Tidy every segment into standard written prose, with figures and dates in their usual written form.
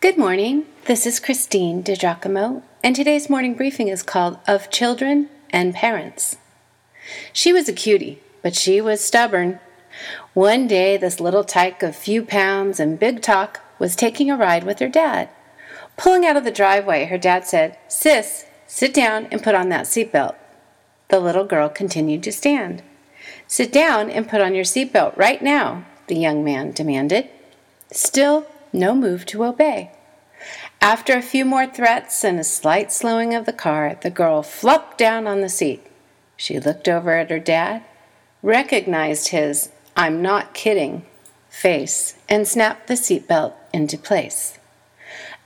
Good morning. This is Christine DiGiacomo, and today's morning briefing is called Of Children and Parents. She was a cutie, but she was stubborn. One day, this little tyke of few pounds and big talk was taking a ride with her dad. Pulling out of the driveway, her dad said, "Sis, sit down and put on that seatbelt." The little girl continued to stand. "Sit down and put on your seatbelt right now," the young man demanded. Still, no move to obey. After a few more threats and a slight slowing of the car, the girl flopped down on the seat. She looked over at her dad, recognized his "I'm not kidding" face, and snapped the seatbelt into place.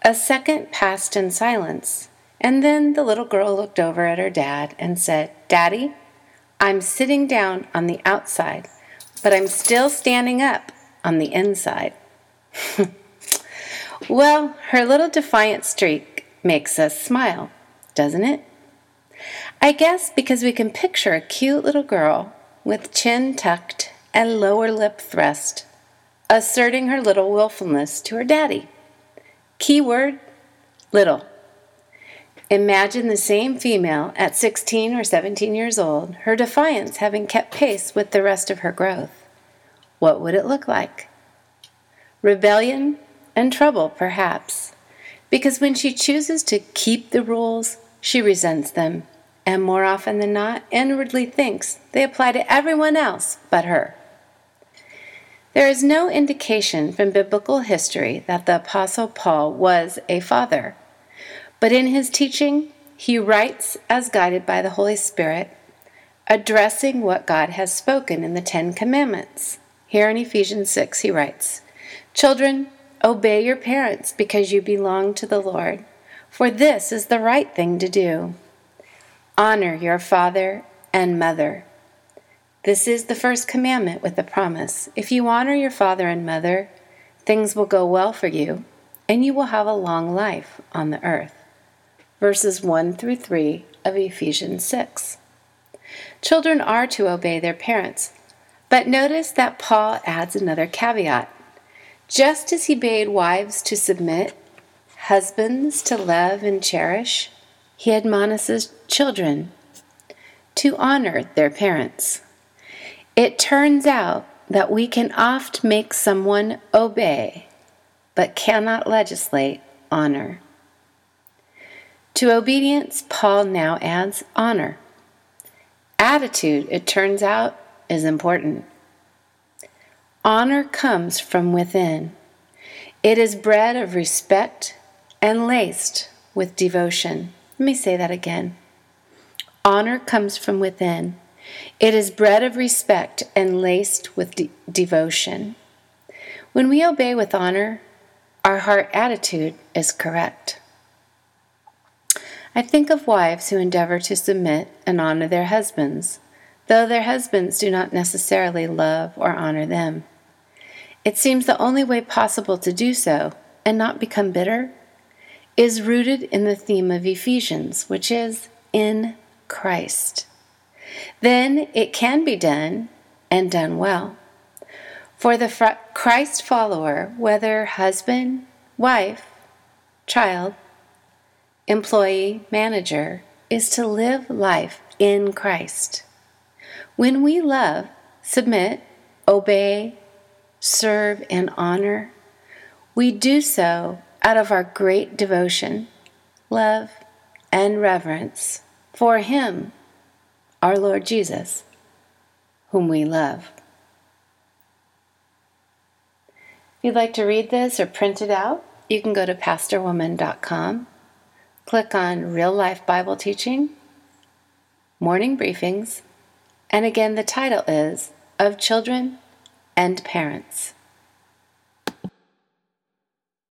A second passed in silence, and then the little girl looked over at her dad and said, "Daddy, I'm sitting down on the outside, but I'm still standing up on the inside." Well, her little defiant streak makes us smile, doesn't it? I guess because we can picture a cute little girl with chin tucked and lower lip thrust, asserting her little willfulness to her daddy. Key word, little. Imagine the same female at 16 or 17 years old, her defiance having kept pace with the rest of her growth. What would it look like? Rebellion and trouble, perhaps, because when she chooses to keep the rules, she resents them, and more often than not, inwardly thinks they apply to everyone else but her. There is no indication from biblical history that the Apostle Paul was a father, but in his teaching, he writes as guided by the Holy Spirit, addressing what God has spoken in the Ten Commandments. Here in Ephesians 6, he writes, "Children, obey your parents because you belong to the Lord, for this is the right thing to do. Honor your father and mother." This is the first commandment with a promise. If you honor your father and mother, things will go well for you, and you will have a long life on the earth. Verses 1 through 3 of Ephesians 6. Children are to obey their parents, but notice that Paul adds another caveat. Just as he bade wives to submit, husbands to love and cherish, he admonishes children to honor their parents. It turns out that we can oft make someone obey, but cannot legislate honor. To obedience, Paul now adds honor. Attitude, it turns out, is important. Honor comes from within. It is bred of respect and laced with devotion. Let me say that again. Honor comes from within. It is bred of respect and laced with devotion. When we obey with honor, our heart attitude is correct. I think of wives who endeavor to submit and honor their husbands, though their husbands do not necessarily love or honor them. It seems the only way possible to do so and not become bitter is rooted in the theme of Ephesians, which is in Christ. Then it can be done and done well. For the Christ follower, whether husband, wife, child, employee, manager, is to live life in Christ. When we love, submit, obey, serve, and honor, we do so out of our great devotion, love, and reverence for Him, our Lord Jesus, whom we love. If you'd like to read this or print it out, you can go to pastorwoman.com, click on Real Life Bible Teaching, Morning Briefings, and again, the title is Of Children and Parents.